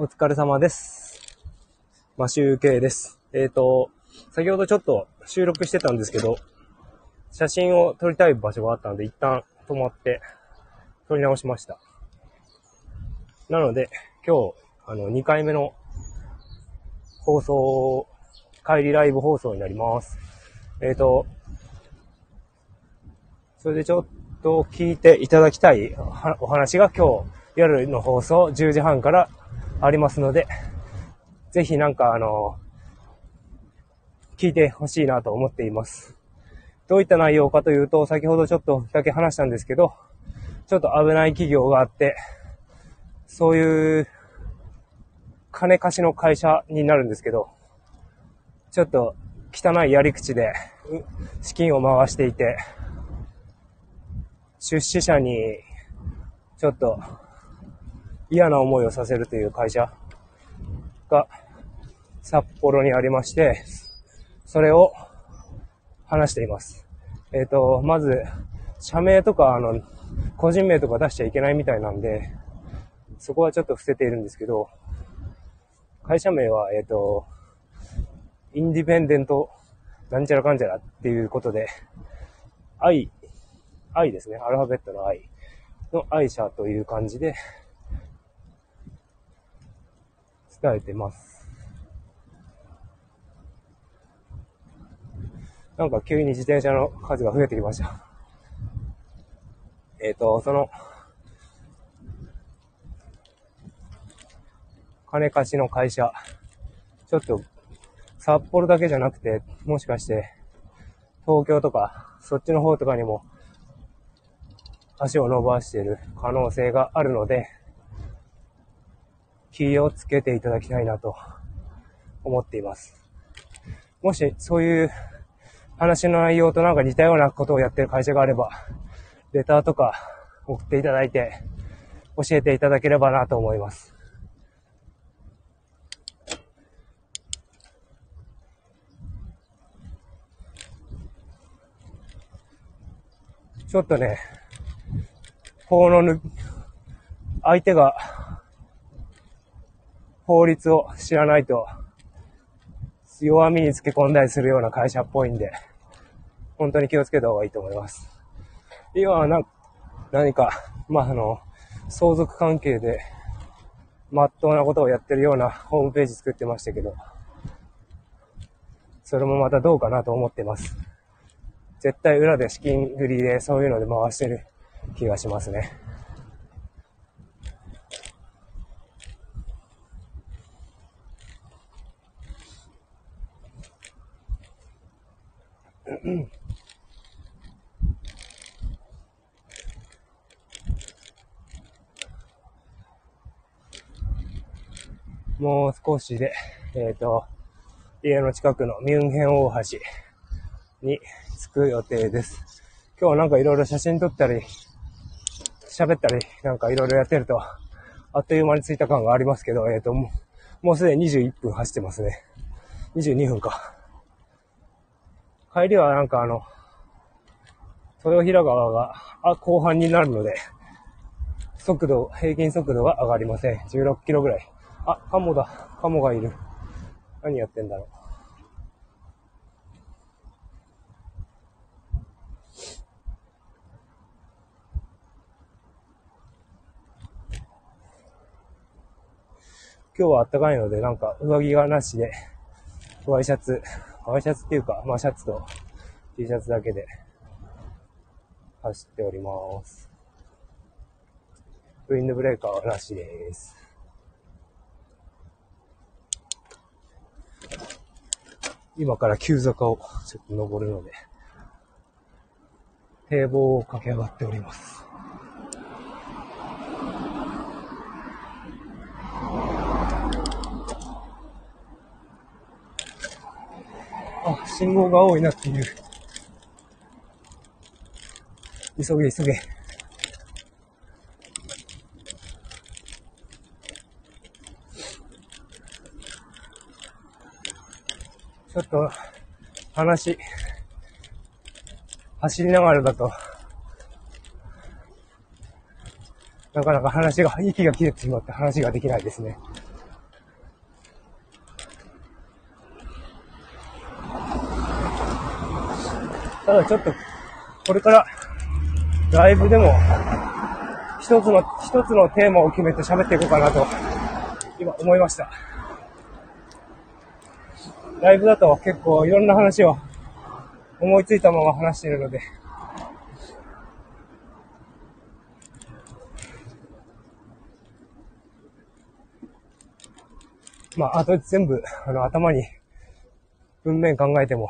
お疲れ様です。マシュウケイです。先ほどちょっと収録してたんですけど、写真を撮りたい場所があったので、一旦止まって撮り直しました。なので、今日、2回目の放送、帰りライブ放送になります。それでちょっと聞いていただきたいお話が今日、夜の放送、10時半から、ありますので、ぜひ聞いてほしいなと思っています。どういった内容かというと、先ほどちょっとだけ話したんですけど、ちょっと危ない企業があって、そういう金貸しの会社になるんですけど、ちょっと汚いやり口で資金を回していて、出資者にちょっと嫌な思いをさせるという会社が札幌にありまして、それを話しています。まず、社名とか、個人名とか出しちゃいけないみたいなんで、そこはちょっと伏せているんですけど、会社名は、インディペンデント、なんちゃらかんちゃらっていうことで、I ですね。アルファベットの I の愛社という感じで、伝えてます。なんか急に自転車の数が増えてきました。金貸しの会社。ちょっと、札幌だけじゃなくて、もしかして、東京とか、そっちの方とかにも、足を伸ばしている可能性があるので、気をつけていただきたいなと思っています。もしそういう話の内容となんか似たようなことをやってる会社があれば、レターとか送っていただいて教えていただければなと思います。ちょっとね、相手が法律を知らないと弱みにつけ込んだりするような会社っぽいんで、本当に気をつけた方がいいと思います。今は何か、相続関係で真っ当なことをやってるようなホームページ作ってましたけど、それもまたどうかなと思ってます。絶対裏で資金繰りでそういうので回してる気がしますね。もう少しで、家の近くのミュンヘン大橋に着く予定です。今日はなんかいろいろ写真撮ったり、喋ったり、なんかいろいろやってると、あっという間に着いた感がありますけど、もうすでに21分走ってますね。22分か。帰りはなんか豊平川が後半になるので、平均速度が上がりません。16キロぐらい。カモがいる。何やってんだろう。今日は暖かいので、なんか上着がなしで、ワイシャツっていうか、まあシャツと T シャツだけで走っております。ウィンドブレーカーはなしです。今から急坂をちょっと登るので、堤防を駆け上がっております。信号が青になっている。急げ。ちょっと走りながらだと、なかなか息が切れてしまって話ができないですね。ただちょっと、これから、ライブでも、一つのテーマを決めて喋っていこうかなと、今思いました。ライブだと結構いろんな話を思いついたまま話しているので、まあ、あと全部、頭に文面考えても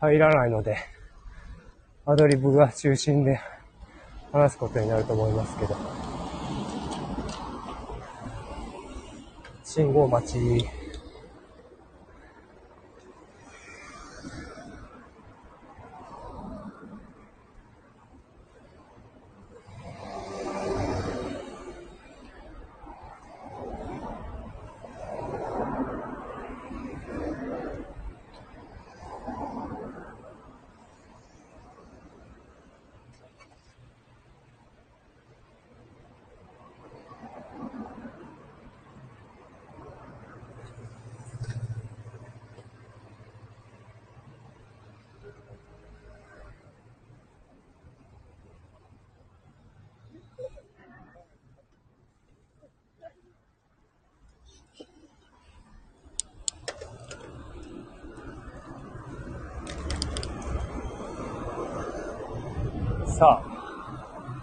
入らないので、アドリブが中心で話すことになると思いますけど。信号待ち。さあ、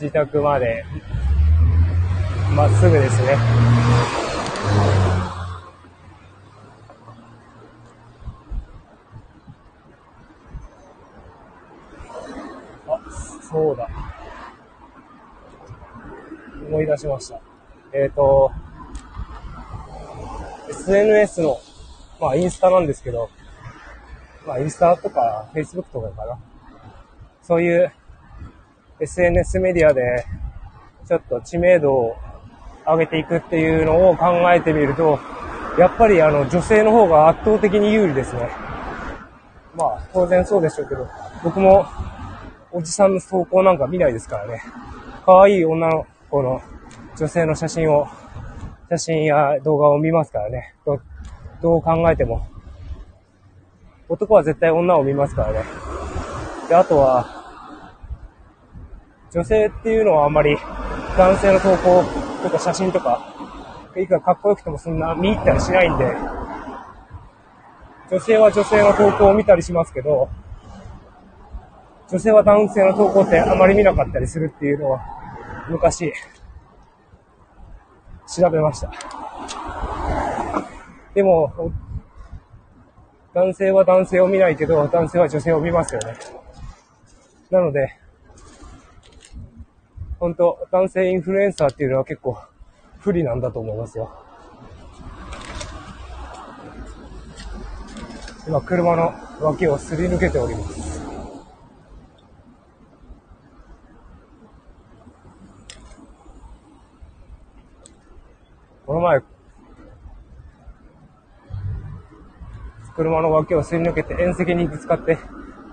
自宅までまっすぐですね。あ、そうだ、思い出しました。SNS の、まあインスタなんですけど、まあインスタとか Facebook とかかな、そういうSNS メディアでちょっと知名度を上げていくっていうのを考えてみると、やっぱり女性の方が圧倒的に有利ですね。まあ当然そうでしょうけど、僕もおじさんの投稿なんか見ないですからね。可愛い女の子の女性の写真や動画を見ますからね。どう考えても男は絶対女を見ますからね。で、あとは女性っていうのはあんまり男性の投稿とか写真とか、いくらかっこよくてもそんな見入ったりしないんで、女性は女性の投稿を見たりしますけど、女性は男性の投稿ってあまり見なかったりするっていうのは昔調べました。でも男性は男性を見ないけど、男性は女性を見ますよね。なので本当、男性インフルエンサーっていうのは結構不利なんだと思いますよ。今、車の脇をすり抜けております。この前、車の脇をすり抜けて縁石にぶつかって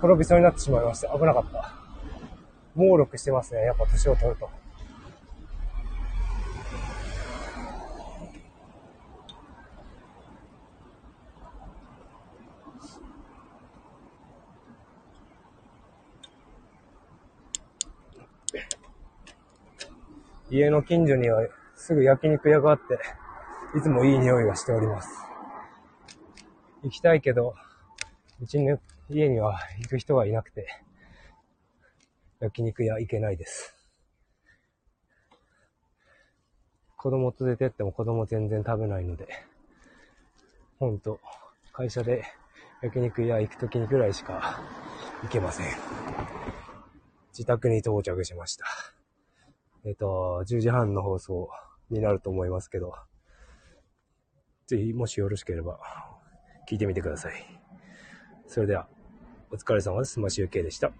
転びそうになってしまいました。危なかった。猛録してますね、やっぱ年を取ると。家の近所にはすぐ焼肉屋があって、いつもいい匂いがしております。行きたいけどうちの家には行く人がいなくて、焼肉屋行けないです。子供連れてっても子供全然食べないので、ほんと会社で焼肉屋行くときにぐらいしか行けません。自宅に到着しました。10時半の放送になると思いますけど、ぜひもしよろしければ聞いてみてください。それではお疲れ様です。マシュウケイでした。